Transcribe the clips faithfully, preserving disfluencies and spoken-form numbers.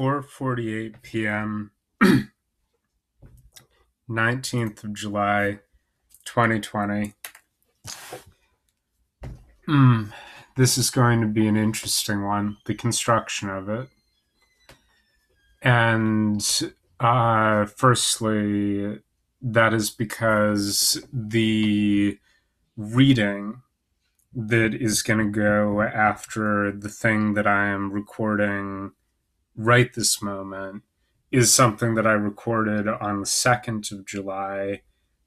four forty-eight p m nineteenth of July, twenty twenty. Mm, this is going to be an interesting one, the construction of it. And uh, firstly, that is because the reading that is going to go after the thing that I am recording right this moment is something that I recorded on the second of July,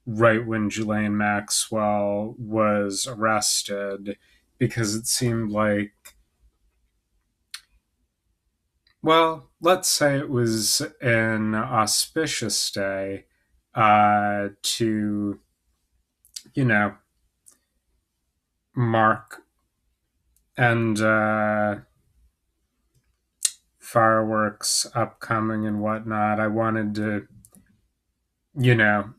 right when Ghislaine Maxwell was arrested, because it seemed like, well, let's say it was an auspicious day uh, to, you know, mark and uh, fireworks upcoming and whatnot. I wanted to, you know,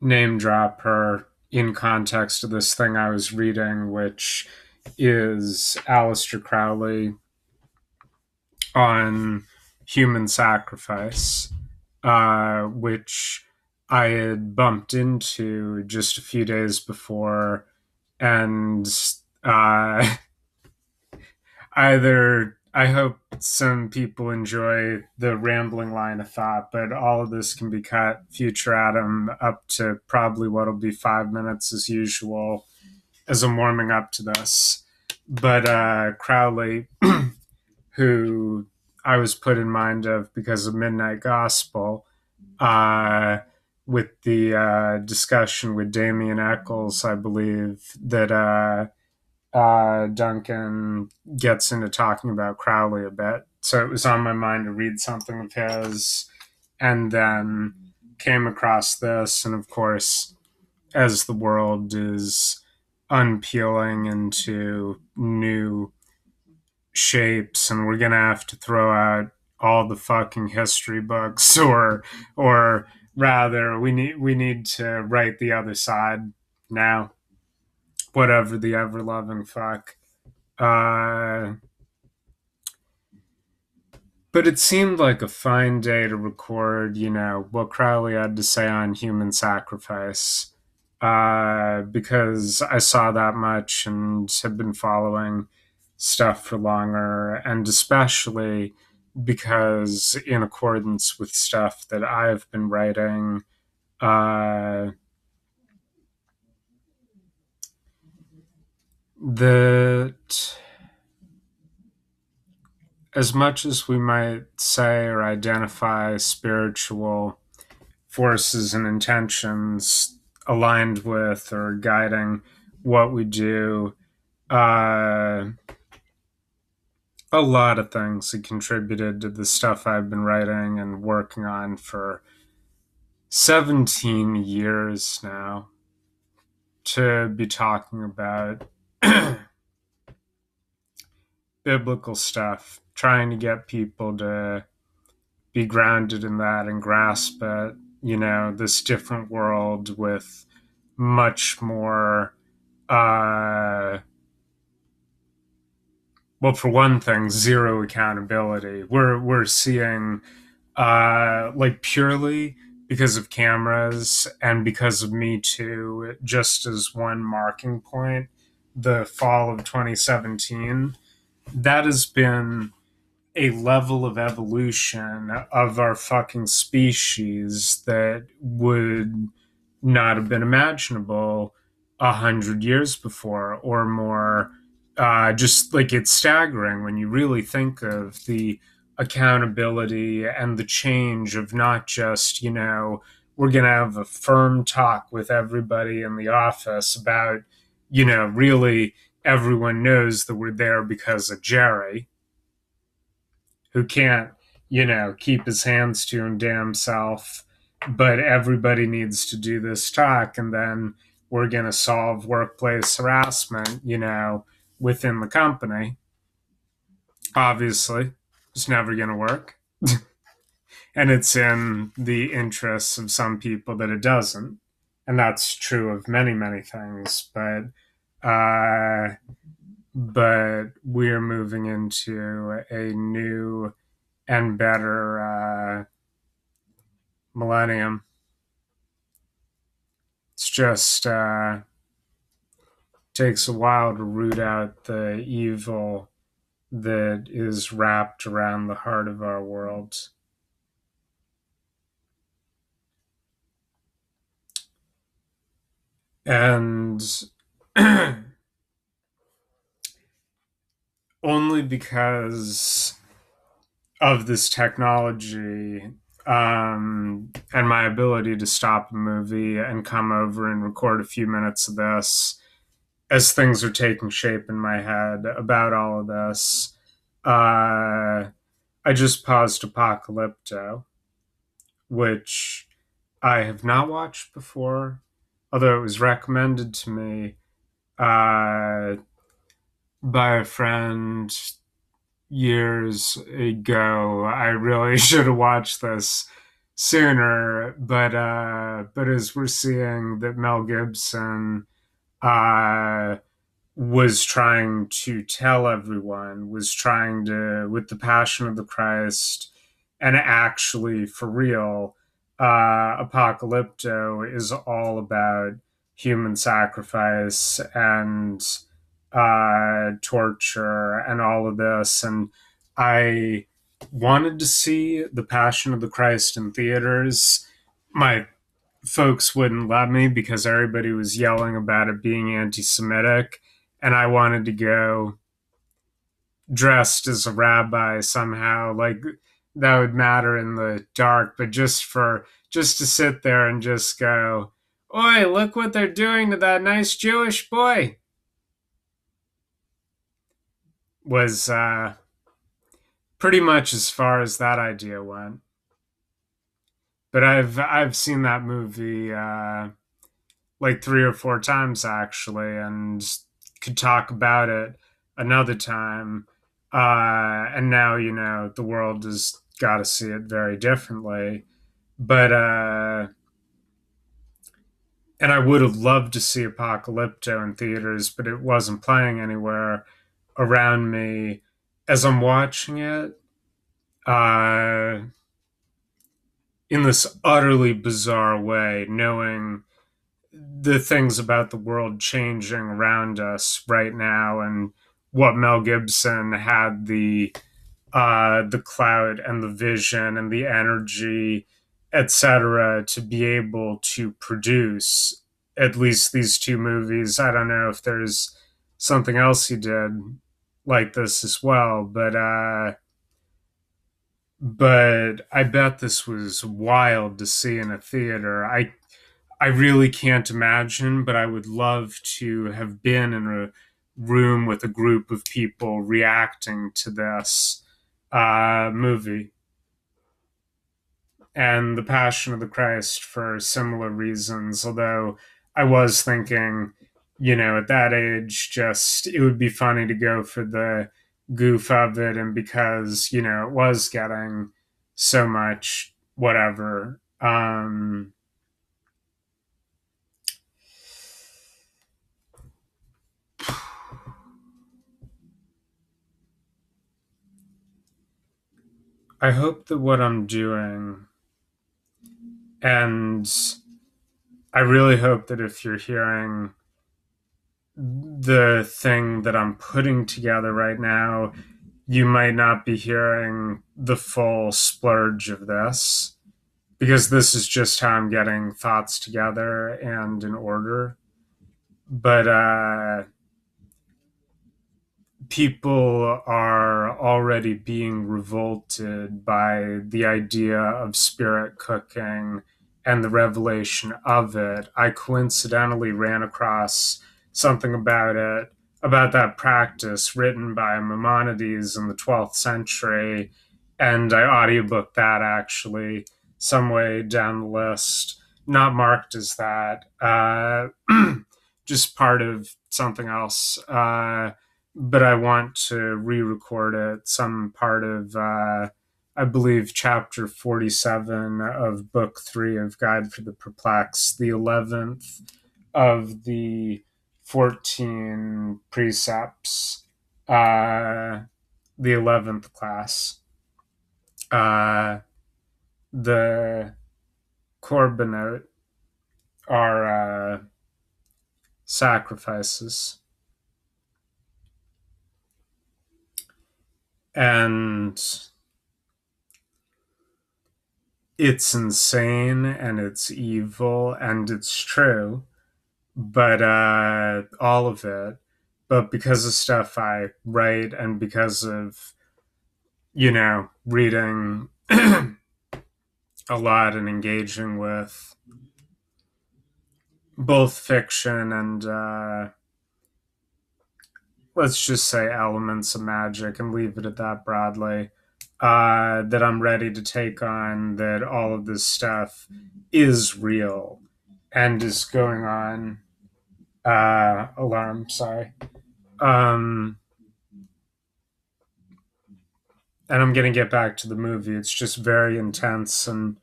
name drop her in context of this thing I was reading, which is Aleister Crowley on human sacrifice, uh, which I had bumped into just a few days before, and uh, either I hope some people enjoy the rambling line of thought, but all of this can be cut, future Adam, up to probably what'll be five minutes as usual as I'm warming up to this. But uh, Crowley, who I was put in mind of because of Midnight Gospel, uh, with the uh, discussion with Damian Echols, I believe, that uh, Uh, Duncan gets into talking about Crowley a bit. So it was on my mind to read something of his, and then came across this. And of course, as the world is unpeeling into new shapes, and we're going to have to throw out all the fucking history books, or, or rather we need, we need to write the other side now. Whatever the ever-loving fuck. Uh, but it seemed like a fine day to record, you know, what Crowley had to say on human sacrifice, uh, because I saw that much and have been following stuff for longer, and especially because in accordance with stuff that I've been writing, uh, that as much as we might say or identify spiritual forces and intentions aligned with or guiding what we do, uh, a lot of things that contributed to the stuff I've been writing and working on for seventeen years now to be talking about biblical stuff, trying to get people to be grounded in that and grasp it, you know, this different world with much more, uh, well, for one thing, zero accountability. We're, we're seeing, uh, like purely because of cameras and because of Me Too, just as one marking point, the fall of twenty seventeen, that has been a level of evolution of our fucking species that would not have been imaginable a hundred years before or more. Uh, just like, it's staggering when you really think of the accountability and the change of not just, you know, we're going to have a firm talk with everybody in the office about, you know, really everyone knows that we're there because of Jerry, who can't, you know, keep his hands to him damn self, but everybody needs to do this talk, and then we're going to solve workplace harassment, you know, within the company. Obviously, it's never going to work. And it's in the interests of some people that it doesn't. And that's true of many, many things, but uh, but we're moving into a new and better uh, millennium. It's just uh, takes a while to root out the evil that is wrapped around the heart of our world. And only because of this technology um, and my ability to stop a movie and come over and record a few minutes of this as things are taking shape in my head about all of this, uh, I just paused Apocalypto, which I have not watched before, although it was recommended to me uh, by a friend years ago. I really should have watched this sooner, but uh, but as we're seeing that Mel Gibson uh, was trying to tell everyone, was trying to, with The Passion of the Christ, and actually for real, Uh, Apocalypto is all about human sacrifice and uh, torture and all of this. And I wanted to see The Passion of the Christ in theaters. My folks wouldn't let me because everybody was yelling about it being anti-Semitic. And I wanted to go dressed as a rabbi somehow, like that would matter in the dark, but just for, just to sit there and just go, "Oi, look what they're doing to that nice Jewish boy," was uh, pretty much as far as that idea went. But I've, I've seen that movie uh, like three or four times actually, and could talk about it another time. Uh, and now, you know, the world has got to see it very differently. But, uh, and I would have loved to see Apocalypto in theaters, but it wasn't playing anywhere around me. As I'm watching it, uh, in this utterly bizarre way, knowing the things about the world changing around us right now, and what Mel Gibson had the uh, the clout and the vision and the energy, et cetera, to be able to produce at least these two movies. I don't know if there's something else he did like this as well, but uh, but I bet this was wild to see in a theater. I I really can't imagine, but I would love to have been in a room with a group of people reacting to this uh, movie. And The Passion of the Christ for similar reasons, although I was thinking, you know, at that age, just it would be funny to go for the goof of it, and because, you know, it was getting so much whatever. Um, I hope that what I'm doing, and I really hope that if you're hearing the thing that I'm putting together right now, you might not be hearing the full splurge of this, because this is just how I'm getting thoughts together and in order. But uh, people are already being revolted by the idea of spirit cooking and the revelation of it. I coincidentally ran across something about it, about that practice written by Maimonides in the twelfth century, and I audiobooked that actually some way down the list, not marked as that, uh, just part of something else. Uh, But I want to re-record it, some part of, uh, I believe, chapter forty-seven of book three of Guide for the Perplexed, the eleventh of the fourteen precepts, uh, the eleventh class. uh, the korbanot are uh, sacrifices. And it's insane, and it's evil, and it's true, but uh, all of it. But because of stuff I write, and because of, you know, reading a lot and engaging with both fiction and, uh, let's just say elements of magic and leave it at that broadly, uh, that I'm ready to take on that all of this stuff is real and is going on. Uh, alarm, sorry. Um, and I'm going to get back to the movie. It's just very intense, and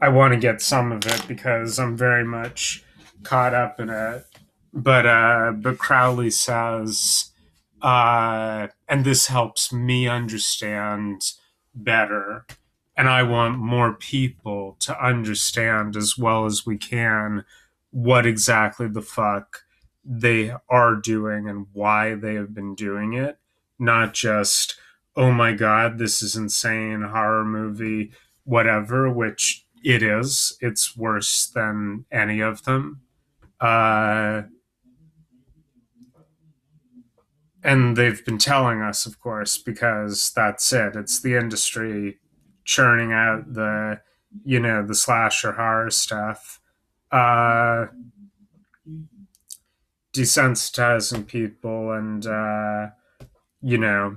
I want to get some of it because I'm very much caught up in it. But, uh, but Crowley says, uh, and this helps me understand better, and I want more people to understand as well as we can what exactly the fuck they are doing and why they have been doing it. Not just, oh my God, this is insane, horror movie, whatever, which it is. It's worse than any of them. Uh, and they've been telling us, of course, because that's it. It's the industry churning out the, you know, the slasher horror stuff. Uh, desensitizing people and, uh, you know,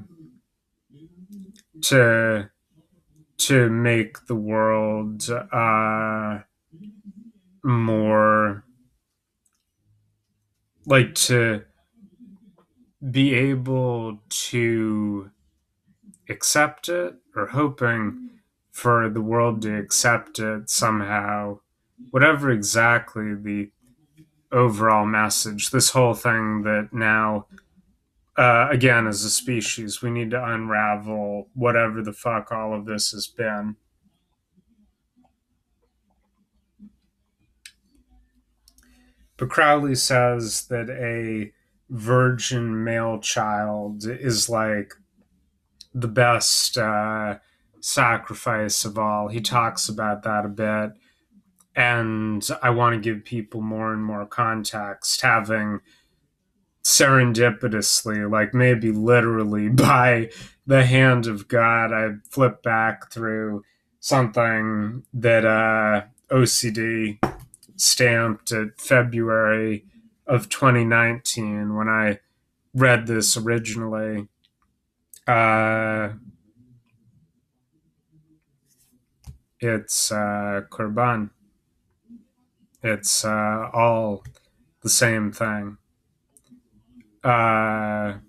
to, to make the world, uh, more like to be able to accept it, or hoping for the world to accept it somehow. Whatever exactly the overall message, this whole thing that now, uh, again, as a species, we need to unravel whatever the fuck all of this has been. But Crowley says that a virgin male child is like the best uh, sacrifice of all. He talks about that a bit. And I want to give people more and more context, having serendipitously, like maybe literally by the hand of God, I flip back through something that uh, O C D stamped at February of twenty nineteen when I read this originally. Uh, it's uh, Korban. It's uh, all the same thing. Uh,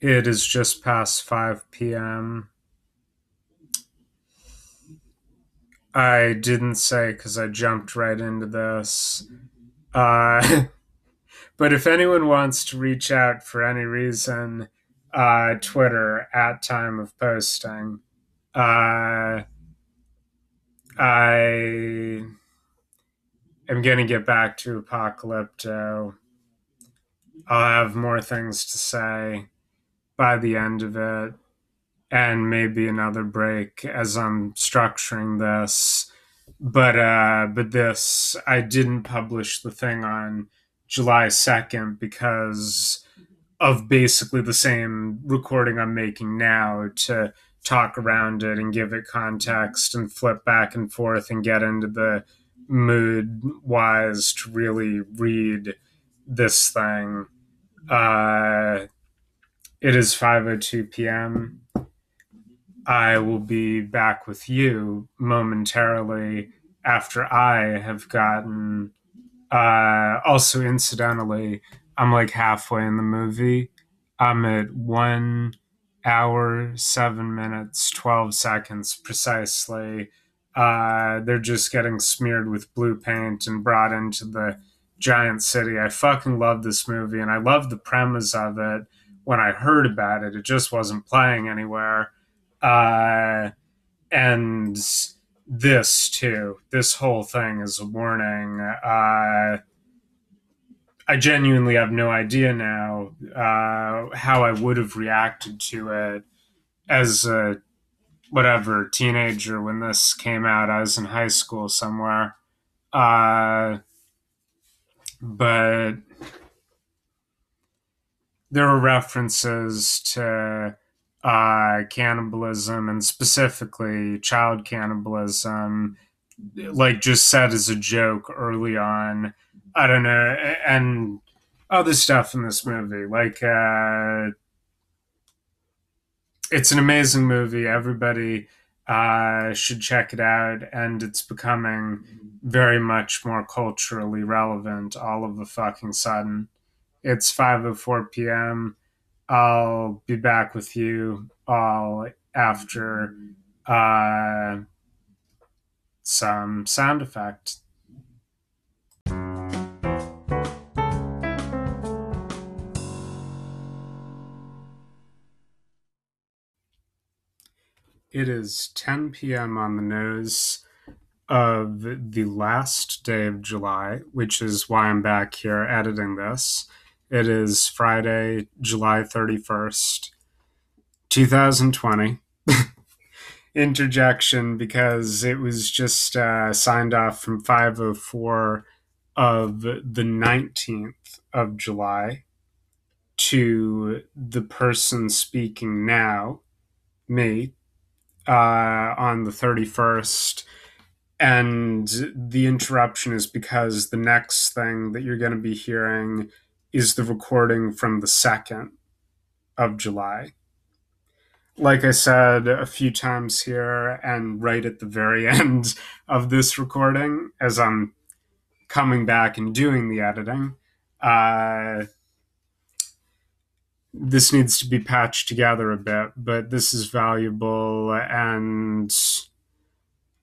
it is just past five p.m. I didn't say because I jumped right into this. Uh, but if anyone wants to reach out for any reason, uh, Twitter, at time of posting. Uh... I am going to get back to Apocalypto. I'll have more things to say by the end of it, and maybe another break as I'm structuring this. But uh, but this, I didn't publish the thing on July second because of basically the same recording I'm making now to talk around it and give it context and flip back and forth and get into the mood wise to really read this thing. Uh, it is five oh two p.m. I will be back with you momentarily after I have gotten, uh, also incidentally, I'm like halfway in the movie. I'm at one hour, seven minutes, twelve seconds precisely. Uh, they're just getting smeared with blue paint and brought into the giant city. I fucking love this movie, and I love the premise of it, when I heard about it, it just wasn't playing anywhere. Uh, and this too, this whole thing is a warning. Uh, I genuinely have no idea now uh, how I would have reacted to it as a whatever teenager when this came out. I was in high school somewhere. Uh, but there were references to uh, cannibalism, and specifically child cannibalism, like just said as a joke early on. I don't know, and other stuff in this movie. Like, uh, it's an amazing movie. Everybody uh, should check it out, and it's becoming very much more culturally relevant all of a fucking sudden. It's five oh four p.m. I'll be back with you all after uh, some sound effect. It is ten p.m. on the nose of the last day of July, which is why I'm back here editing this. It is Friday, July thirty-first, twenty twenty. Interjection, because it was just uh, signed off from five oh four of the nineteenth of July to the person speaking now, me, Uh, on the thirty-first, and the interruption is because the next thing that you're going to be hearing is the recording from the second of July. Like I said a few times here, and right at the very end of this recording, as I'm coming back and doing the editing, uh, this needs to be patched together a bit, but this is valuable and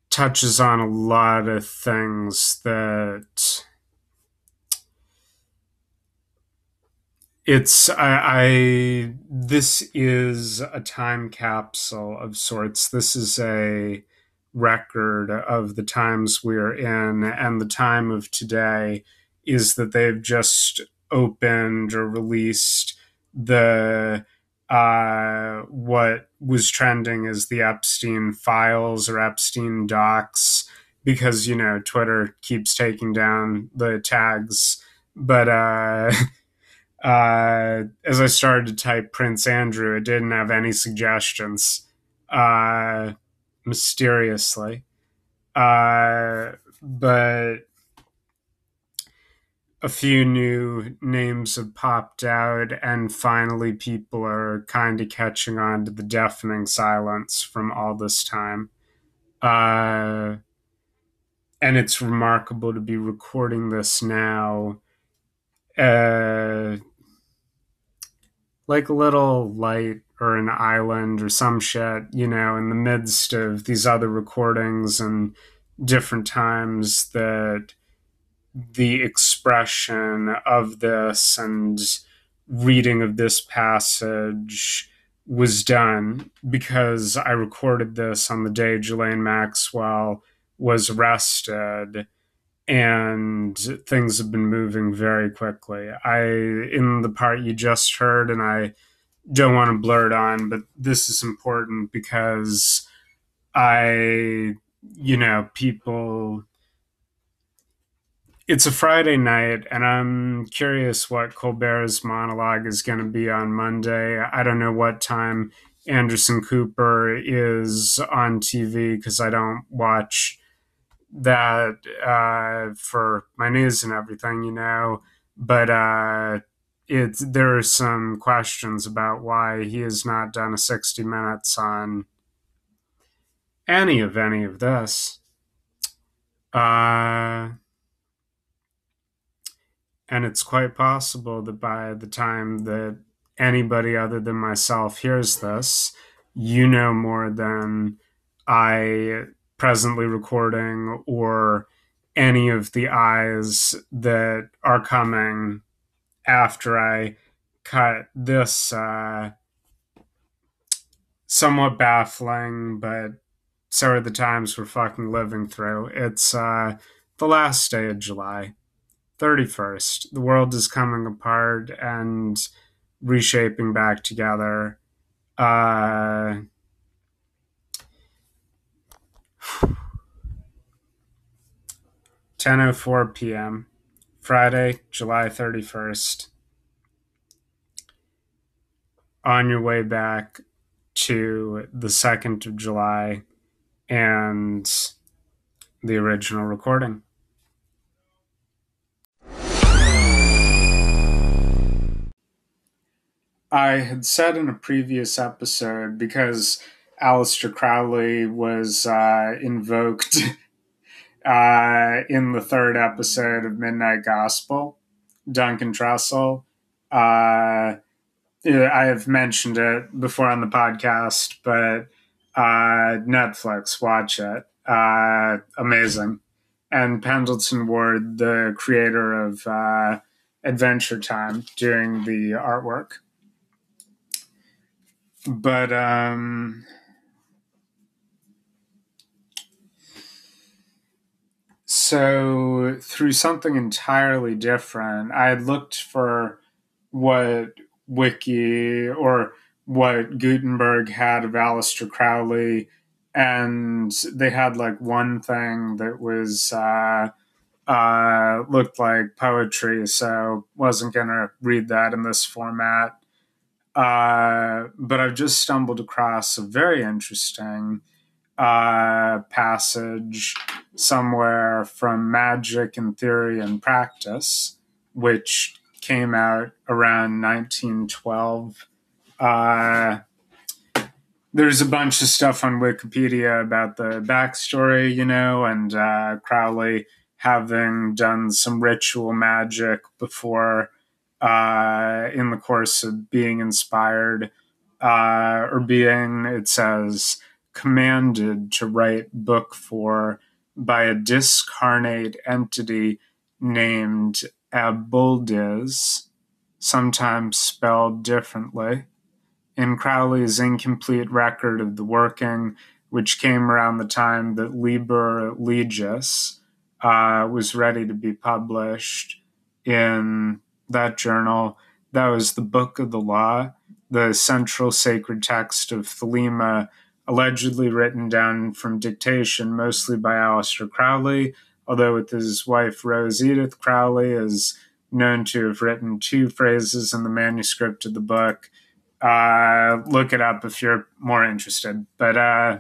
touches on a lot of things that it's, I, I this is a time capsule of sorts. This is a record of the times we are in, and the time of today is that they've just opened or released the uh what was trending as the Epstein files or Epstein docs, because you know Twitter keeps taking down the tags. But uh uh as I started to type Prince Andrew, it didn't have any suggestions, uh mysteriously. Uh but a few new names have popped out, and finally people are kind of catching on to the deafening silence from all this time. Uh, and it's remarkable to be recording this now, uh, like a little light or an island or some shit, you know, in the midst of these other recordings and different times that the expression of this and reading of this passage was done, because I recorded this on the day Ghislaine Maxwell was arrested, and things have been moving very quickly. I, in the part you just heard, and I don't want to blur it on, but this is important because I, you know, people... It's a Friday night, and I'm curious what Colbert's monologue is going to be on Monday. I don't know what time Anderson Cooper is on T V, because I don't watch that uh, for my news and everything, you know. But uh, it's, there are some questions about why he has not done a sixty minutes on any of any of this. Uh... And it's quite possible that by the time that anybody other than myself hears this, you know more than I presently recording or any of the eyes that are coming after I cut this uh, somewhat baffling, but so are the times we're fucking living through. It's uh, the last day of July, thirty-first. The world is coming apart and reshaping back together. Uh, ten oh four p.m. Friday, July thirty-first. On your way back to the second of July and the original recording. I had said in a previous episode, because Aleister Crowley was uh, invoked uh, in the third episode of Midnight Gospel, Duncan Trussell. Uh, I have mentioned it before on the podcast, but uh, Netflix, watch it. Uh, amazing. And Pendleton Ward, the creator of uh, Adventure Time, doing the artwork. But, um, so through something entirely different, I had looked for what Wiki or what Gutenberg had of Aleister Crowley, and they had like one thing that was, uh, uh, looked like poetry, so wasn't gonna read that in this format. Uh, but I've just stumbled across a very interesting uh, passage somewhere from Magic in Theory and Practice, which came out around nineteen twelve. Uh, there's a bunch of stuff on Wikipedia about the backstory, you know, and uh, Crowley having done some ritual magic before Uh, in the course of being inspired uh, or being, it says, commanded to write book for by a discarnate entity named Abuldiz, sometimes spelled differently, in Crowley's incomplete record of the working, which came around the time that Liber Legis uh, was ready to be published in that journal. That was the Book of the Law, the central sacred text of Thelema, allegedly written down from dictation mostly by Aleister Crowley, although with his wife Rose Edith Crowley is known to have written two phrases in the manuscript of the book. Uh, look it up if you're more interested. But uh,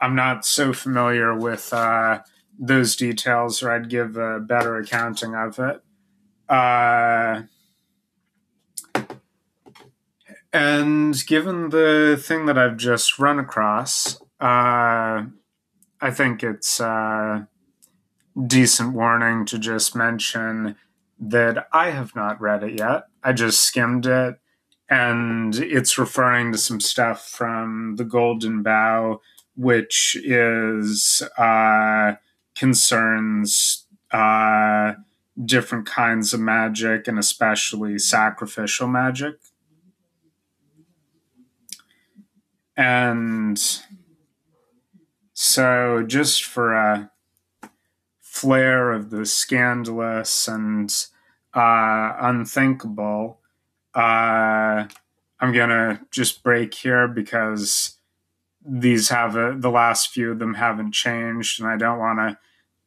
I'm not so familiar with uh, those details, or I'd give a better accounting of it. Uh, and given the thing that I've just run across, uh, I think it's a decent warning to just mention that I have not read it yet. I just skimmed it, and it's referring to some stuff from The Golden Bough, which is, uh, concerns, uh, different kinds of magic, and especially sacrificial magic. And so just for a flare of the scandalous and uh, unthinkable, uh, I'm going to just break here because these have a, the last few of them haven't changed, and I don't want to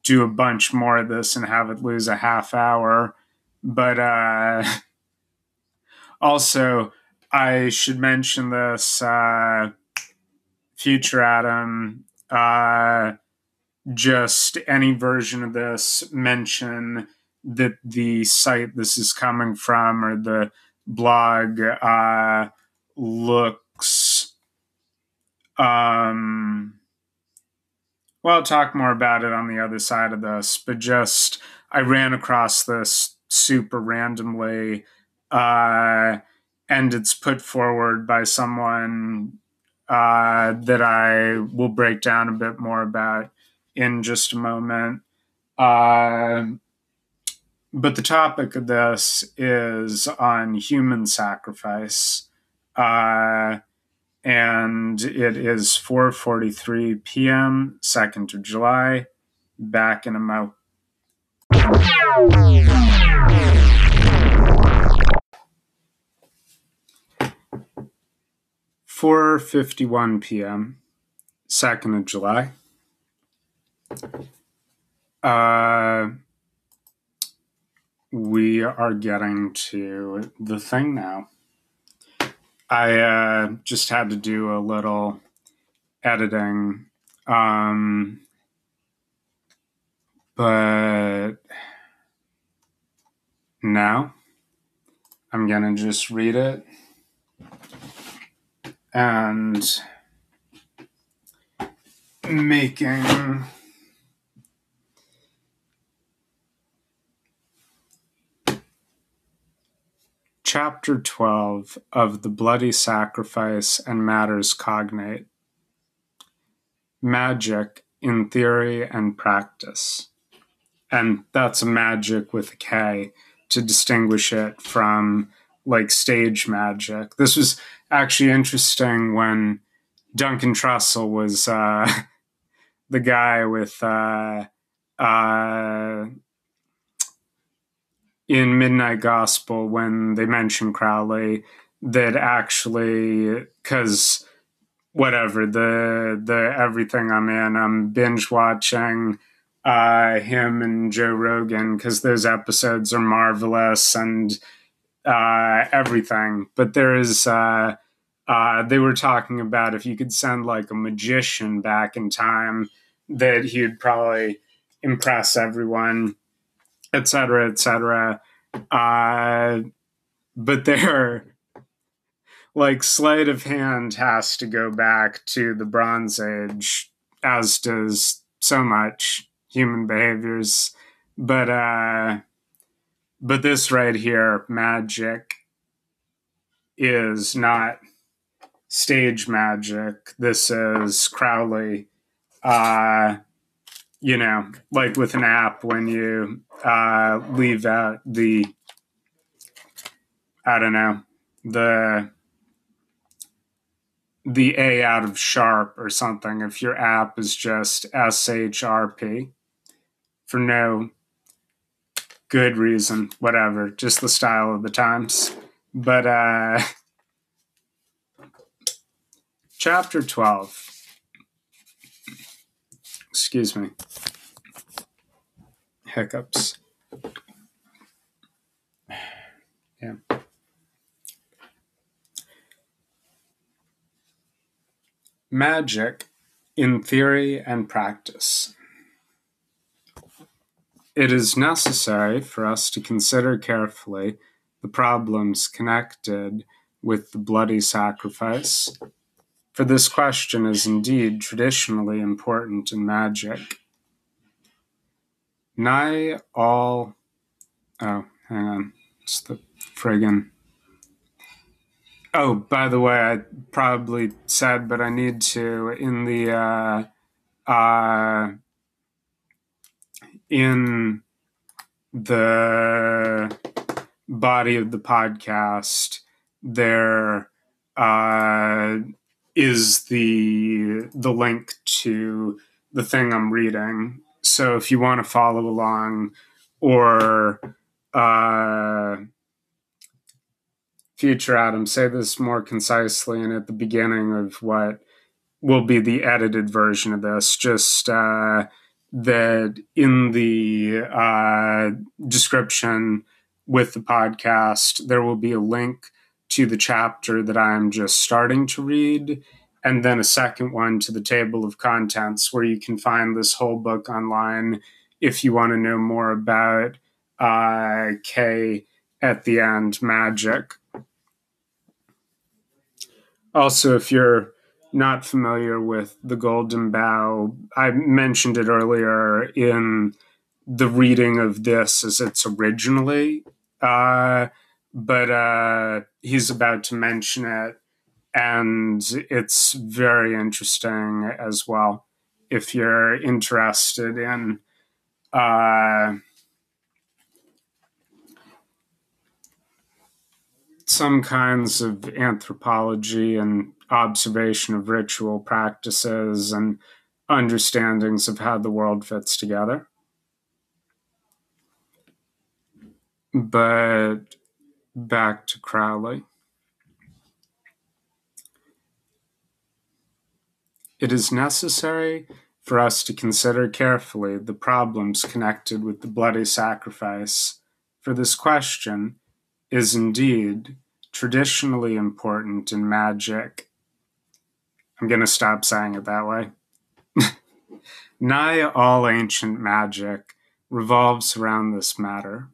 do a bunch more of this and have it lose a half hour. But uh, also, I should mention this, uh, Future Adam, uh, just any version of this, mention that the site this is coming from or the blog uh, looks... Um, Well, I'll talk more about it on the other side of this, but just, I ran across this super randomly, uh, and it's put forward by someone uh, that I will break down a bit more about in just a moment. Uh, But the topic of this is on human sacrifice, uh, and it is four forty-three p.m., second of July. Back in a mo. four fifty-one p.m., second of July. Uh, we are getting to the thing now. I uh, just had to do a little editing. Um, but now I'm going to just read it. And making Chapter twelve of The Bloody Sacrifice and Matters Cognate, Magic in Theory and Practice. And that's a magic with a K to distinguish it from like stage magic. This was actually interesting when Duncan Trussell was uh, the guy with uh, uh, in Midnight Gospel when they mentioned Crowley, that actually, because whatever, the the everything I'm in, I'm binge watching uh, him and Joe Rogan because those episodes are marvelous and uh, everything. But there is... Uh, Uh, they were talking about if you could send like a magician back in time, that he'd probably impress everyone, et cetera, et cetera. Uh, but there, like, sleight of hand has to go back to the Bronze Age, as does so much human behaviors. But, uh, but this right here, magic, is not stage magic. This is Crowley, uh, you know, like with an app when you uh, leave out the, I don't know, the the A out of sharp or something. If your app is just S H R P for no good reason, whatever, just the style of the times. But, uh... Chapter twelve. Excuse me. Hiccups. Yeah. Magic in Theory and Practice. It is necessary for us to consider carefully the problems connected with the bloody sacrifice, for this question is indeed traditionally important in magic. Nigh all... Oh, hang on. It's the friggin'... Oh, by the way, I probably said, but I need to, in the... Uh, uh, in the body of the podcast, there... Uh, is the the link to the thing I'm reading. So if you want to follow along, or uh, future Adam, say this more concisely and at the beginning of what will be the edited version of this, just uh, that in the uh, description with the podcast, there will be a link to the chapter that I'm just starting to read, and then a second one to the table of contents where you can find this whole book online if you want to know more about uh, K at the end magic. Also, if you're not familiar with The Golden Bough, I mentioned it earlier in the reading of this as it's originally uh, But uh, he's about to mention it, and it's very interesting as well if you're interested in uh, some kinds of anthropology and observation of ritual practices and understandings of how the world fits together. But back to Crowley. It is necessary for us to consider carefully the problems connected with the bloody sacrifice, for this question is indeed traditionally important in magic. I'm going to stop saying it that way. Nigh all ancient magic revolves around this matter.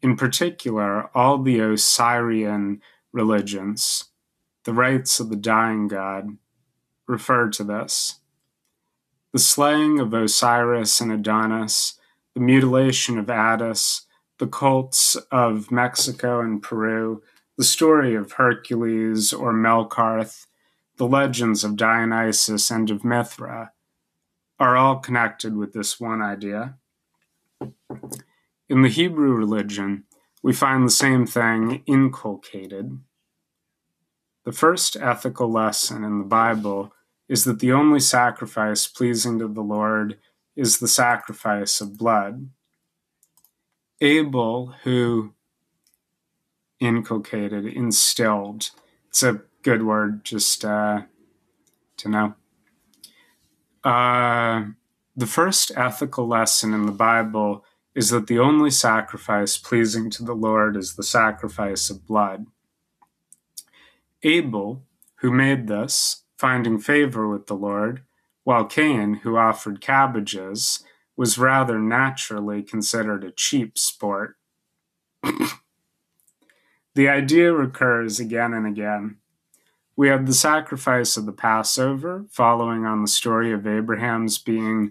In particular, all the Osirian religions, the rites of the dying god, refer to this. The slaying of Osiris and Adonis, the mutilation of Attis, the cults of Mexico and Peru, the story of Hercules or Melkarth, the legends of Dionysus and of Mithra, are all connected with this one idea. In the Hebrew religion, we find the same thing inculcated. The first ethical lesson in the Bible is that the only sacrifice pleasing to the Lord is the sacrifice of blood. Abel, who inculcated, instilled, it's a good word just uh, to know. Uh, the first ethical lesson in the Bible is that the only sacrifice pleasing to the Lord is the sacrifice of blood. Abel, who made this, finding favor with the Lord, while Cain, who offered cabbages, was rather naturally considered a cheap sport. The idea recurs again and again. We have the sacrifice of the Passover, following on the story of Abraham's being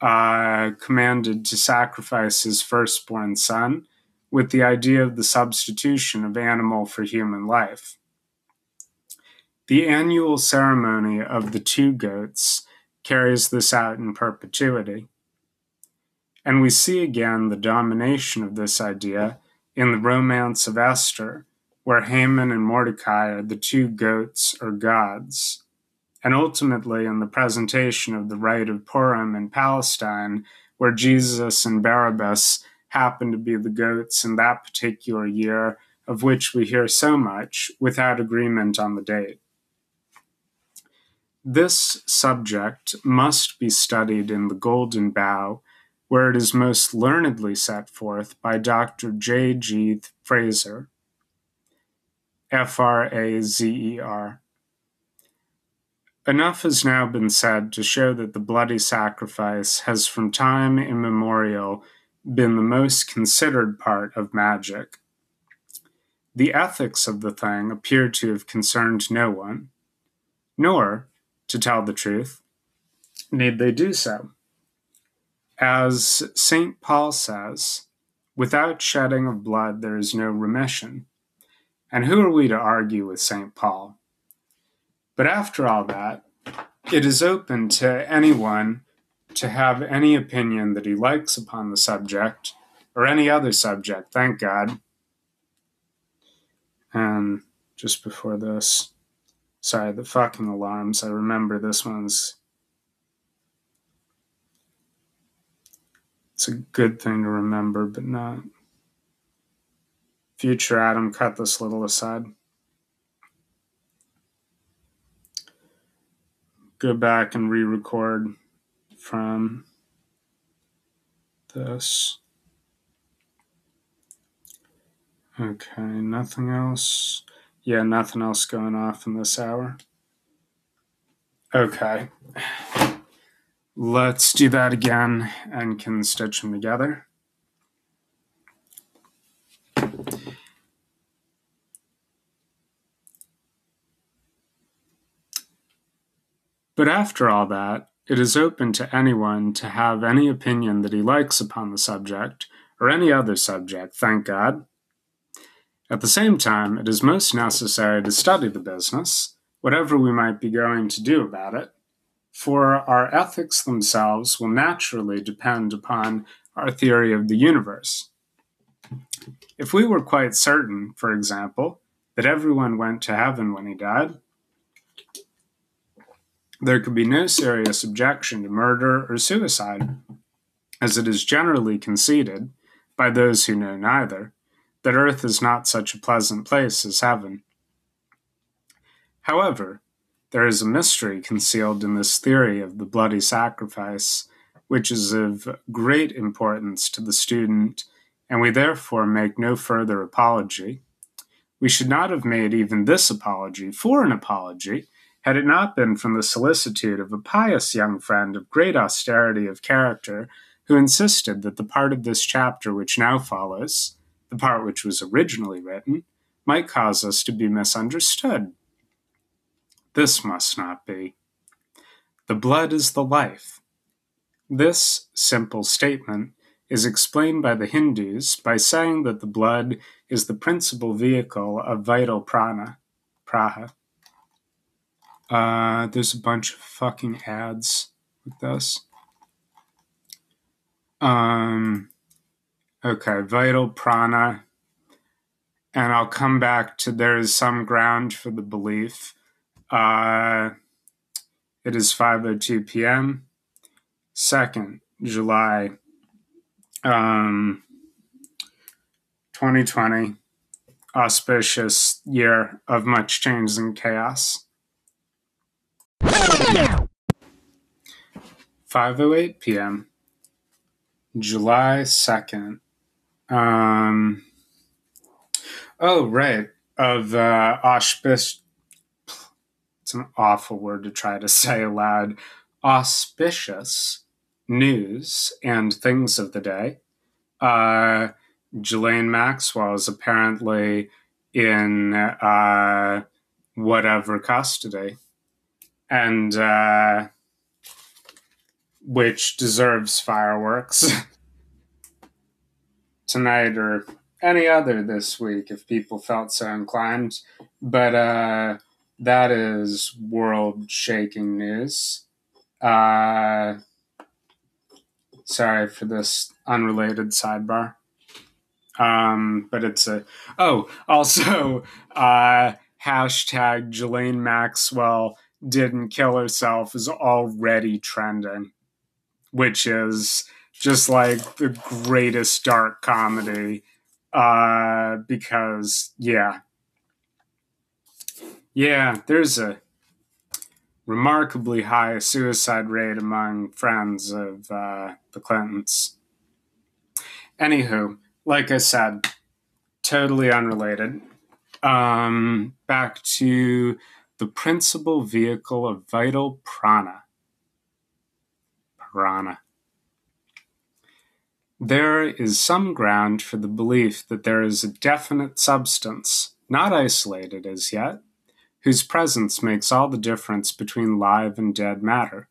Uh, commanded to sacrifice his firstborn son, with the idea of the substitution of animal for human life. The annual ceremony of the two goats carries this out in perpetuity. And we see again the domination of this idea in the Romance of Esther, where Haman and Mordecai are the two goats or gods. And ultimately in the presentation of the rite of Purim in Palestine, where Jesus and Barabbas happen to be the goats in that particular year, of which we hear so much without agreement on the date. This subject must be studied in The Golden Bough, where it is most learnedly set forth by Doctor J. G. Fraser, F R A Z E R. Enough has now been said to show that the bloody sacrifice has from time immemorial been the most considered part of magic. The ethics of the thing appear to have concerned no one, nor, to tell the truth, need they do so. As Saint Paul says, without shedding of blood there is no remission. And who are we to argue with Saint Paul? But after all that, it is open to anyone to have any opinion that he likes upon the subject, or any other subject, thank God. And just before this, sorry, the fucking alarms, I remember this one's, it's a good thing to remember, but not. Future Adam, cut this little aside. Go back and re-record from this. Okay, nothing else. Yeah, nothing else going off in this hour. Okay. Let's do that again and can stitch them together. But after all that, it is open to anyone to have any opinion that he likes upon the subject, or any other subject, thank God. At the same time, it is most necessary to study the business, whatever we might be going to do about it, for our ethics themselves will naturally depend upon our theory of the universe. If we were quite certain, for example, that everyone went to heaven when he died, there could be no serious objection to murder or suicide, as it is generally conceded, by those who know neither, that earth is not such a pleasant place as heaven. However, there is a mystery concealed in this theory of the bloody sacrifice, which is of great importance to the student, and we therefore make no further apology. We should not have made even this apology for an apology, had it not been from the solicitude of a pious young friend of great austerity of character, who insisted that the part of this chapter which now follows, the part which was originally written, might cause us to be misunderstood. This must not be. The blood is the life. This simple statement is explained by the Hindus by saying that the blood is the principal vehicle of vital prana, praha. Uh, there's a bunch of fucking ads with this. Um, okay, vital prana. And I'll come back to there is some ground for the belief. Uh, it is five oh two p.m. second of July. Um, twenty twenty, auspicious year of much change and chaos. five oh eight p.m. July second. Um, oh, right. Of uh, auspicious. It's an awful word to try to say aloud. Auspicious news and things of the day. Uh, Ghislaine Maxwell is apparently in uh, whatever custody, and uh, which deserves fireworks tonight or any other this week if people felt so inclined. But uh, that is world-shaking news. Uh, Sorry for this unrelated sidebar. Um, but it's a... Oh, also, uh, hashtag Ghislaine Maxwell didn't kill herself is already trending, which is just like the greatest dark comedy. Uh, because, yeah. Yeah, there's a remarkably high suicide rate among friends of uh, the Clintons. Anywho, like I said, totally unrelated. Um, back to the principal vehicle of vital prana. Prana. There is some ground for the belief that there is a definite substance, not isolated as yet, whose presence makes all the difference between live and dead matter.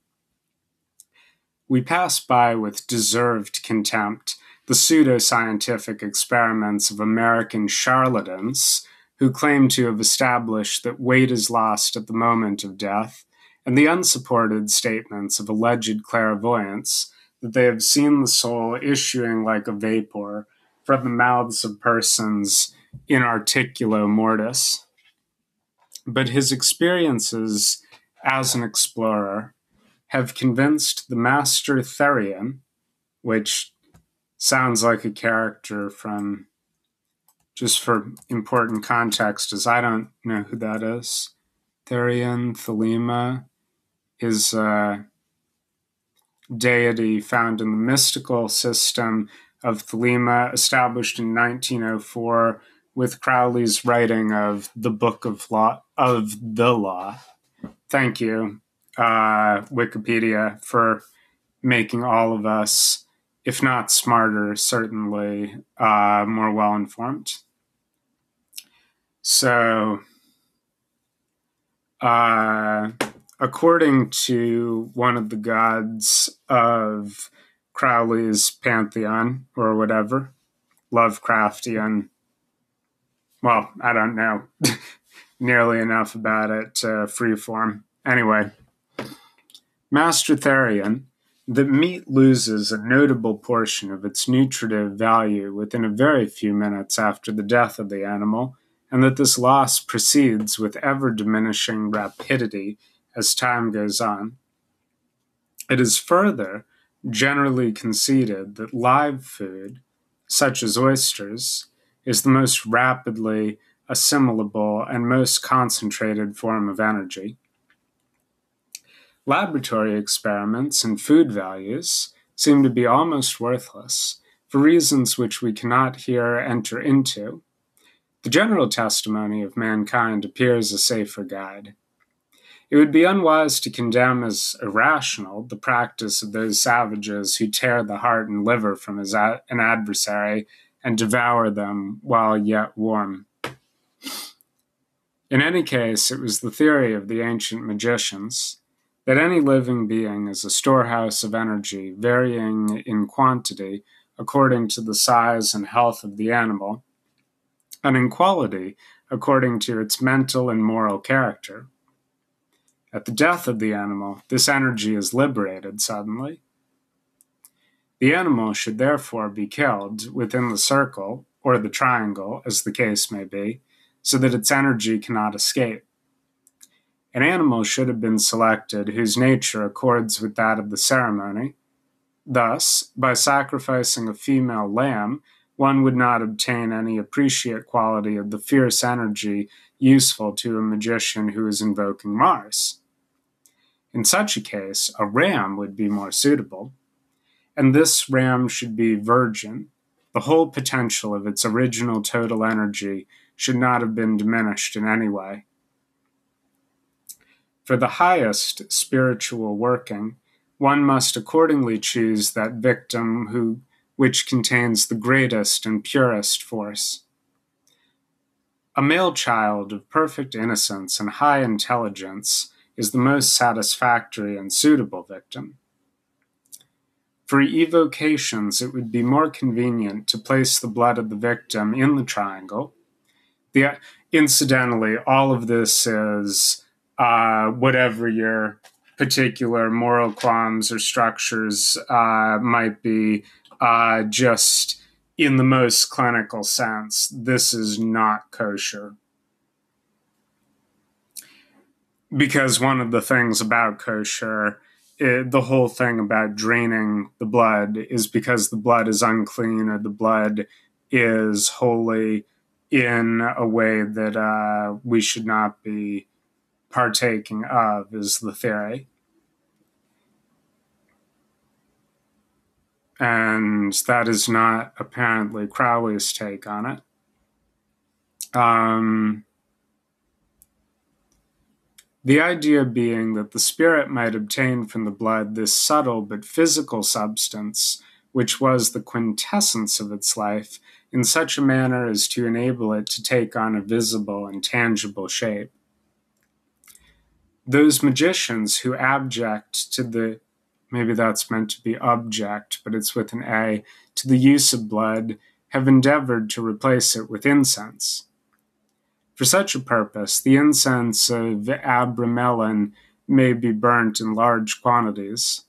We pass by with deserved contempt the pseudoscientific experiments of American charlatans who claim to have established that weight is lost at the moment of death, and the unsupported statements of alleged clairvoyants that they have seen the soul issuing like a vapor from the mouths of persons in articulo mortis. But his experiences as an explorer have convinced the Master Therion, which sounds like a character from, just for important context, as I don't know who that is. Therion, Thelema, is a deity found in the mystical system of Thelema, established in nineteen oh four with Crowley's writing of the Book of Law, of the Law. Thank you, uh, Wikipedia, for making all of us, if not smarter, certainly uh, more well-informed. So, uh, according to one of the gods of Crowley's pantheon, or whatever, Lovecraftian, well, I don't know nearly enough about it to freeform. Anyway, Master Therion that meat loses a notable portion of its nutritive value within a very few minutes after the death of the animal, and that this loss proceeds with ever-diminishing rapidity as time goes on. It is further generally conceded that live food, such as oysters, is the most rapidly assimilable and most concentrated form of energy. Laboratory experiments and food values seem to be almost worthless, for reasons which we cannot here enter into. The general testimony of mankind appears a safer guide. It would be unwise to condemn as irrational the practice of those savages who tear the heart and liver from his a- an adversary and devour them while yet warm. In any case, it was the theory of the ancient magicians that any living being is a storehouse of energy varying in quantity according to the size and health of the animal, and in quality according to its mental and moral character. At the death of the animal, this energy is liberated suddenly. The animal should therefore be killed within the circle, or the triangle, as the case may be, so that its energy cannot escape. An animal should have been selected whose nature accords with that of the ceremony. Thus, by sacrificing a female lamb, one would not obtain any appreciate quality of the fierce energy useful to a magician who is invoking Mars. In such a case, a ram would be more suitable, and this ram should be virgin. The whole potential of its original total energy should not have been diminished in any way. For the highest spiritual working, one must accordingly choose that victim who, which contains the greatest and purest force. A male child of perfect innocence and high intelligence is the most satisfactory and suitable victim. For evocations, it would be more convenient to place the blood of the victim in the triangle. The, incidentally, all of this is Uh, whatever your particular moral qualms or structures uh, might be, uh, just in the most clinical sense, this is not kosher. Because one of the things about kosher, it, the whole thing about draining the blood, is because the blood is unclean or the blood is holy in a way that uh, we should not be partaking of, is the theory. And that is not apparently Crowley's take on it. Um, the idea being that the spirit might obtain from the blood this subtle but physical substance, which was the quintessence of its life, in such a manner as to enable it to take on a visible and tangible shape. Those magicians who abject to the, maybe that's meant to be object, but it's with an A, to the use of blood, have endeavored to replace it with incense. For such a purpose, the incense of abramelin may be burnt in large quantities.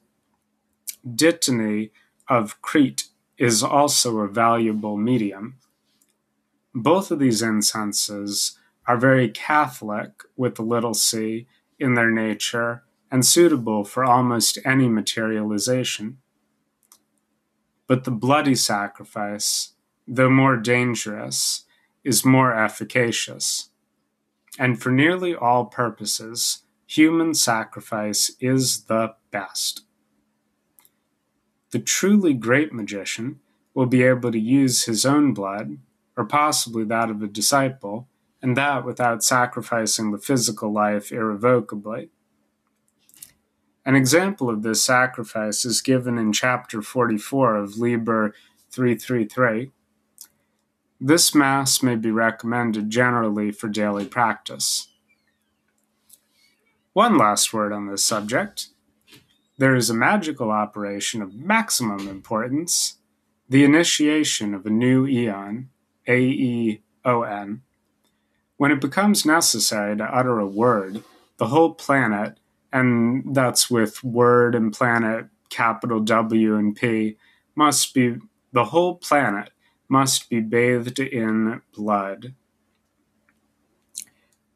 Dittany of Crete is also a valuable medium. Both of these incenses are very Catholic, with a little c, in their nature, and suitable for almost any materialization. But the bloody sacrifice, though more dangerous, is more efficacious. And for nearly all purposes, human sacrifice is the best. The truly great magician will be able to use his own blood, or possibly that of a disciple, and that without sacrificing the physical life irrevocably. An example of this sacrifice is given in Chapter forty-four of Liber three thirty-three. This Mass may be recommended generally for daily practice. One last word on this subject. There is a magical operation of maximum importance, the initiation of a new aeon, A E O N, when it becomes necessary to utter a word, the whole planet, and that's with word and planet capital W and P, must be, the whole planet must be bathed in blood.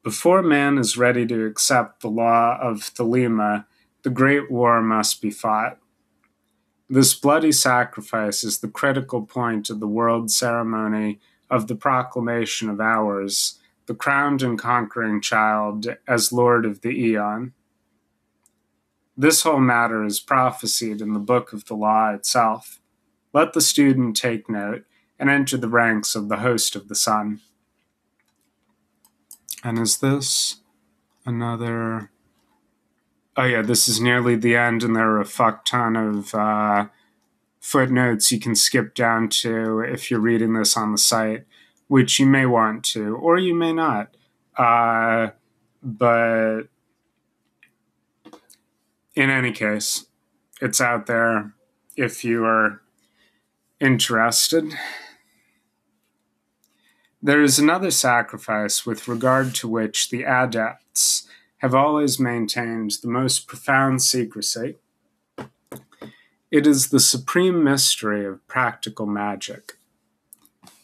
Before man is ready to accept the law of Thelema, the great war must be fought. This bloody sacrifice is the critical point of the world ceremony of the proclamation of ours, the crowned and conquering child as Lord of the Aeon. This whole matter is prophesied in the book of the law itself. Let the student take note and enter the ranks of the host of the sun. And is this another... Oh yeah, this is nearly the end, and there are a fuck ton of uh, footnotes you can skip down to if you're reading this on the site, which you may want to, or you may not. Uh, but in any case, it's out there if you are interested. There is another sacrifice with regard to which the adepts have always maintained the most profound secrecy. It is the supreme mystery of practical magic.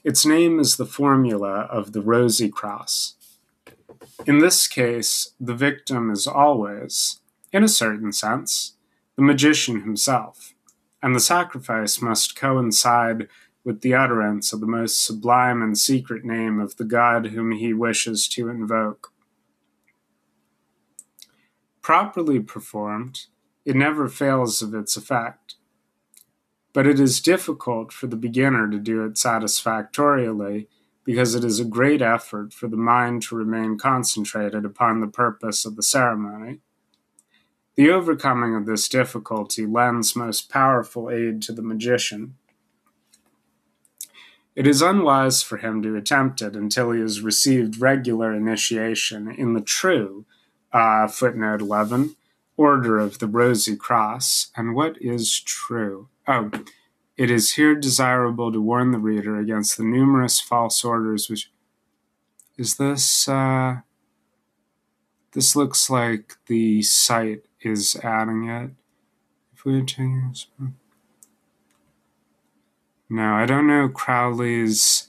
Its name is the formula of the Rosy Cross. In this case, the victim is always, in a certain sense, the magician himself, and the sacrifice must coincide with the utterance of the most sublime and secret name of the God whom he wishes to invoke. Properly performed, it never fails of its effect, but it is difficult for the beginner to do it satisfactorily because it is a great effort for the mind to remain concentrated upon the purpose of the ceremony. The overcoming of this difficulty lends most powerful aid to the magician. It is unwise for him to attempt it until he has received regular initiation in the true Uh, footnote eleven, Order of the Rosy Cross, and what is true? Oh, it is here desirable to warn the reader against the numerous false orders which... Is this, uh... This looks like the site is adding it. If we had ten years... No, I don't know Crowley's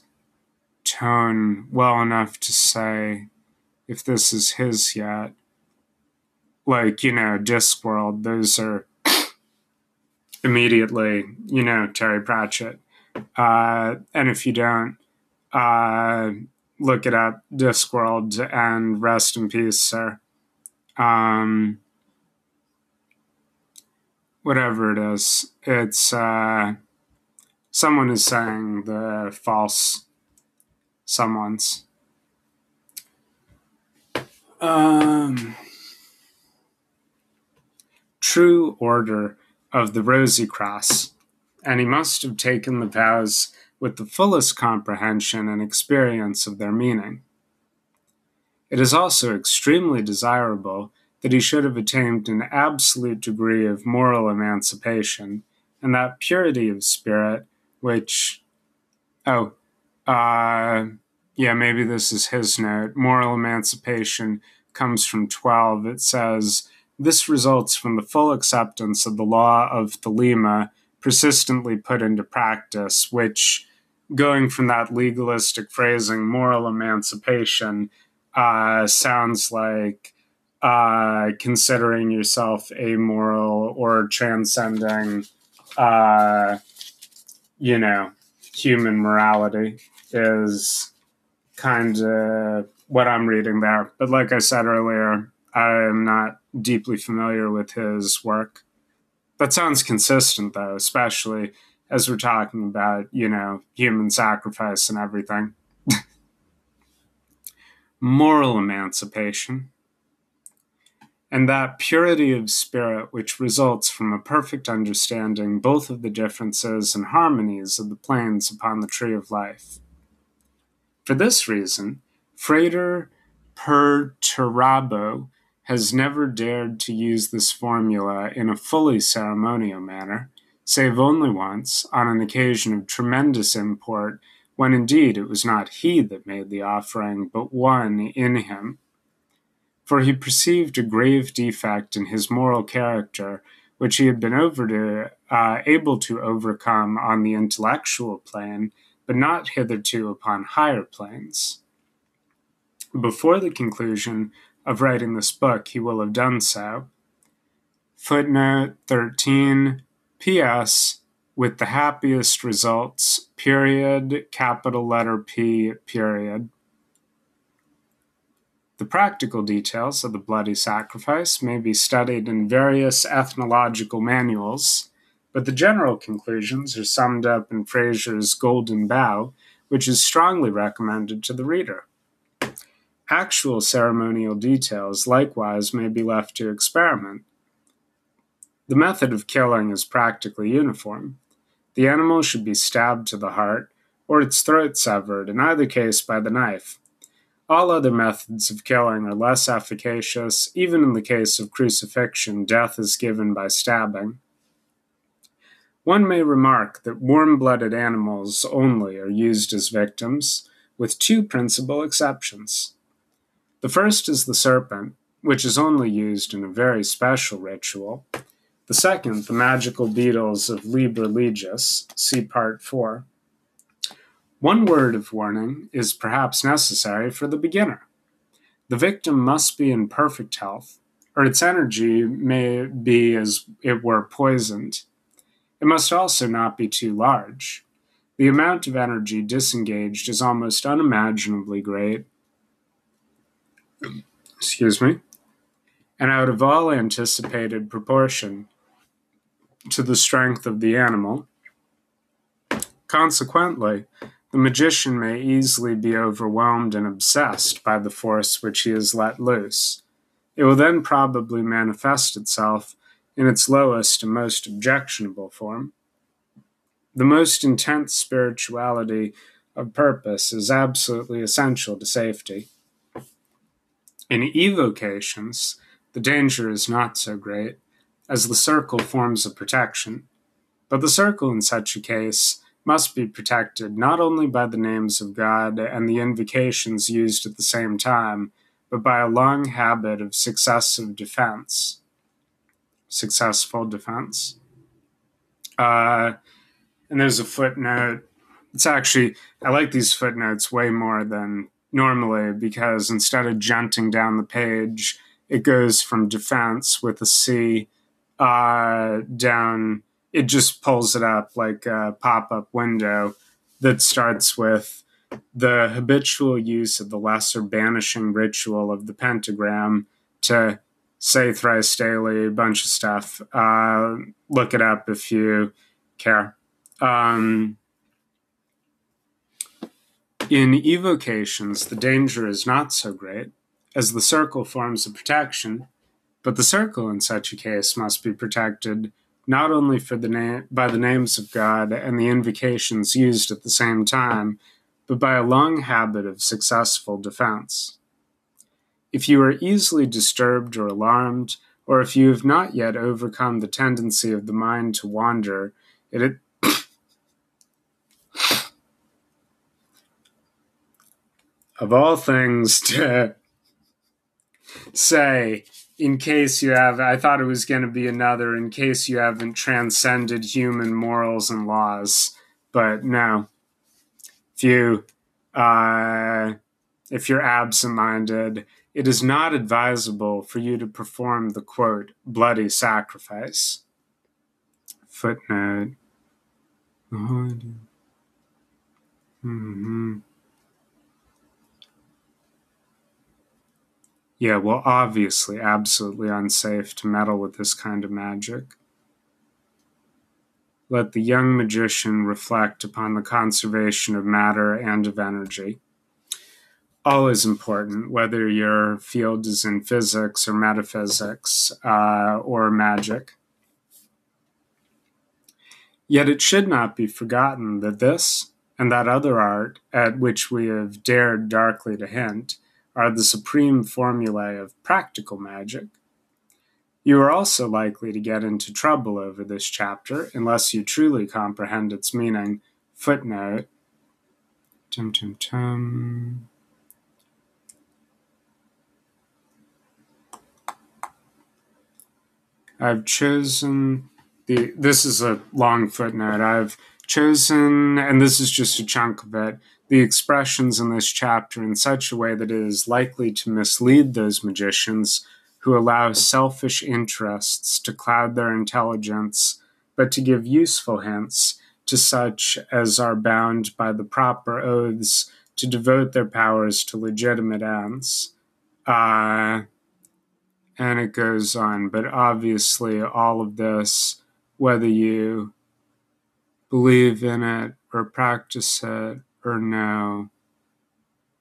tone well enough to say if this is his yet. Like, you know, Discworld, those are immediately, you know, Terry Pratchett. Uh, and if you don't, uh, look it up, Discworld, and rest in peace, sir. Um, whatever it is, it's, uh, someone is saying the false someone's. Um... True order of the Rosy Cross, and he must have taken the vows with the fullest comprehension and experience of their meaning. It is also extremely desirable that he should have attained an absolute degree of moral emancipation, and that purity of spirit which... Oh, uh, yeah, maybe this is his note. Moral emancipation comes from twelve. It says... This results from the full acceptance of the law of Thelema persistently put into practice, which, going from that legalistic phrasing, moral emancipation, uh, sounds like uh, considering yourself amoral or transcending, uh, you know, human morality is kind of what I'm reading there. But like I said earlier, I am not deeply familiar with his work. That sounds consistent, though, especially as we're talking about, you know, human sacrifice and everything. Moral emancipation. And that purity of spirit which results from a perfect understanding both of the differences and harmonies of the planes upon the tree of life. For this reason, Frater Perturabo has never dared to use this formula in a fully ceremonial manner, save only once, on an occasion of tremendous import, when indeed it was not he that made the offering, but one in him. For he perceived a grave defect in his moral character, which he had been over to, uh, able to overcome on the intellectual plane, but not hitherto upon higher planes. Before the conclusion of writing this book, he will have done so. Footnote thirteen, P S, with the happiest results, period, capital letter P, period. The practical details of the bloody sacrifice may be studied in various ethnological manuals, but the general conclusions are summed up in Fraser's Golden Bough, which is strongly recommended to the reader. Actual ceremonial details likewise may be left to experiment. The method of killing is practically uniform. The animal should be stabbed to the heart, or its throat severed, in either case by the knife. All other methods of killing are less efficacious. Even in the case of crucifixion, death is given by stabbing. One may remark that warm-blooded animals only are used as victims, with two principal exceptions. The first is the serpent, which is only used in a very special ritual. The second, the magical beetles of Liber Legis, see Part four. One word of warning is perhaps necessary for the beginner. The victim must be in perfect health, or its energy may be as it were poisoned. It must also not be too large. The amount of energy disengaged is almost unimaginably great. Excuse me. And out of all anticipated proportion to the strength of the animal. Consequently, the magician may easily be overwhelmed and obsessed by the force which he has let loose. It will then probably manifest itself in its lowest and most objectionable form. The most intense spirituality of purpose is absolutely essential to safety. In evocations, the danger is not so great, as the circle forms a protection. But the circle in such a case must be protected not only by the names of God and the invocations used at the same time, but by a long habit of successive defense. Successful defense. Uh, and there's a footnote. It's actually, I like these footnotes way more than normally, because instead of junting down the page, it goes from defense with a C uh, down. It just pulls it up like a pop-up window that starts with the habitual use of the lesser banishing ritual of the pentagram to say thrice daily, a bunch of stuff. Uh, look it up if you care. Um, in evocations, the danger is not so great, as the circle forms a protection, but the circle in such a case must be protected not only for the na- by the names of God and the invocations used at the same time, but by a long habit of successful defense. If you are easily disturbed or alarmed, or if you have not yet overcome the tendency of the mind to wander, it, it of all things to say, in case you have, I thought it was going to be another, in case you haven't transcended human morals and laws, but no. If you, uh, if you're absent-minded, it is not advisable for you to perform the, quote, bloody sacrifice. Footnote. Mm-hmm. Yeah, well, obviously, absolutely unsafe to meddle with this kind of magic. Let the young magician reflect upon the conservation of matter and of energy. All is important, whether your field is in physics or metaphysics uh, or magic. Yet it should not be forgotten that this and that other art at which we have dared darkly to hint are the supreme formulae of practical magic. You are also likely to get into trouble over this chapter unless you truly comprehend its meaning. Footnote. Tum tum tum. I've chosen the, this is a long footnote. I've chosen, and this is just a chunk of it, the expressions in this chapter in such a way that it is likely to mislead those magicians who allow selfish interests to cloud their intelligence, but to give useful hints to such as are bound by the proper oaths to devote their powers to legitimate ends. Uh, and it goes on, but obviously all of this, whether you believe in it or practice it or no,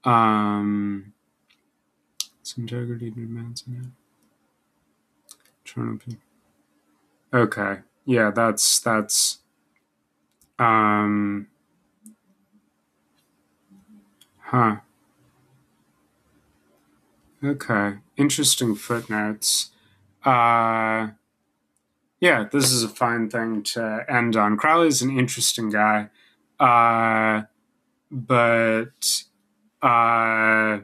um, its integrity demands in it. Trying to be okay. Yeah, that's that's. Um. Huh. Okay. Interesting footnotes. Uh, yeah, this is a fine thing to end on. Crowley's an interesting guy. Uh, but uh,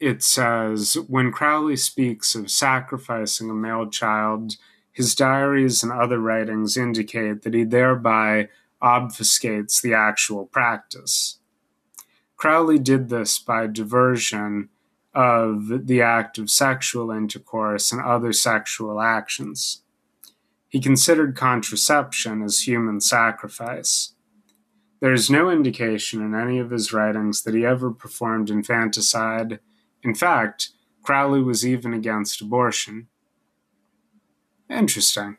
it says, when Crowley speaks of sacrificing a male child, his diaries and other writings indicate that he thereby obfuscates the actual practice. Crowley did this by diversion of the act of sexual intercourse and other sexual actions. He considered contraception as human sacrifice. There is no indication in any of his writings that he ever performed infanticide. In fact, Crowley was even against abortion. Interesting.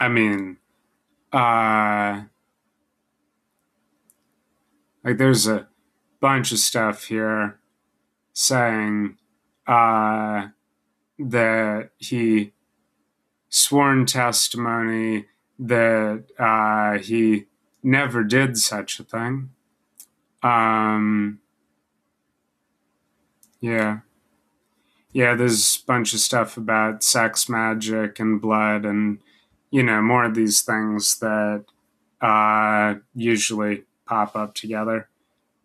I mean, uh, like there's a bunch of stuff here saying uh, that he sworn testimony that uh, he never did such a thing. Um, yeah. Yeah, there's a bunch of stuff about sex magic and blood and, you know, more of these things that uh, usually pop up together.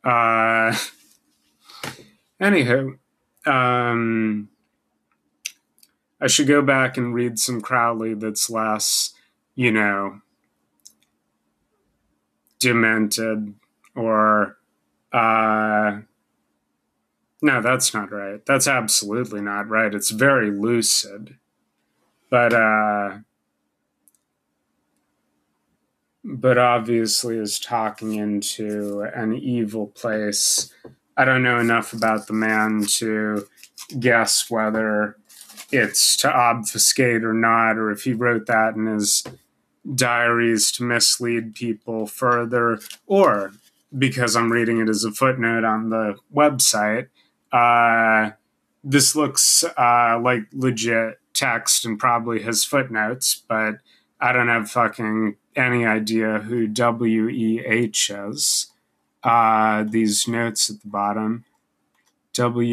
Uh, anywho, um, I should go back and read some Crowley that's less, you know, demented or... Uh, No, that's not right. That's absolutely not right. It's very lucid. But uh, but obviously is talking into an evil place. I don't know enough about the man to guess whether it's to obfuscate or not, or if he wrote that in his diaries to mislead people further, or because I'm reading it as a footnote on the website, Uh, this looks uh, like legit text and probably has footnotes, but I don't have fucking any idea who W E H is. Uh, these notes at the bottom.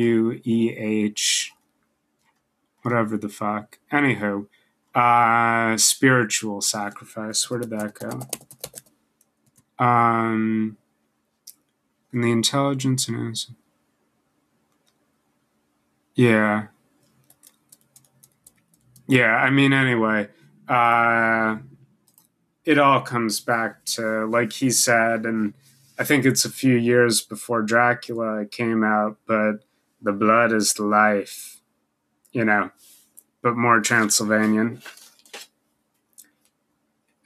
W E H, whatever the fuck. Anywho, uh, spiritual sacrifice. Where did that go? Um, and the intelligence and innocence. Yeah. Yeah, I mean, anyway, uh, it all comes back to, like he said, and I think it's a few years before Dracula came out, but the blood is life, you know, but more Transylvanian.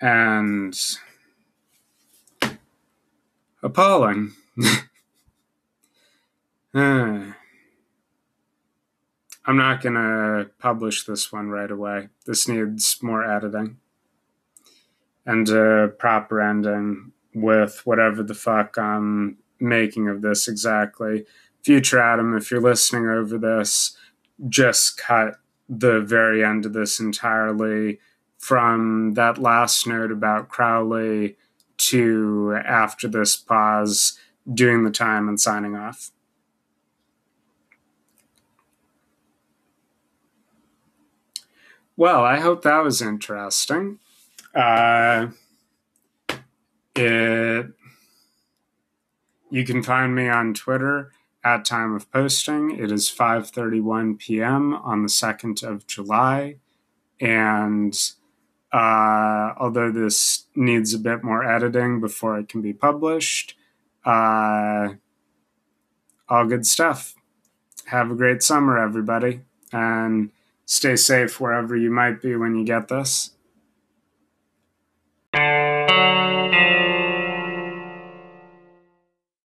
And appalling. uh. I'm not going to publish this one right away. This needs more editing. And a proper ending with whatever the fuck I'm making of this exactly. Future Adam, if you're listening over this, just cut the very end of this entirely from that last note about Crowley to after this pause, doing the time and signing off. Well, I hope that was interesting. Uh, it, you can find me on Twitter At time of posting, it is five thirty-one p.m. on the second of July. And uh, although this needs a bit more editing before it can be published, uh, all good stuff. Have a great summer, everybody, and stay safe wherever you might be when you get this.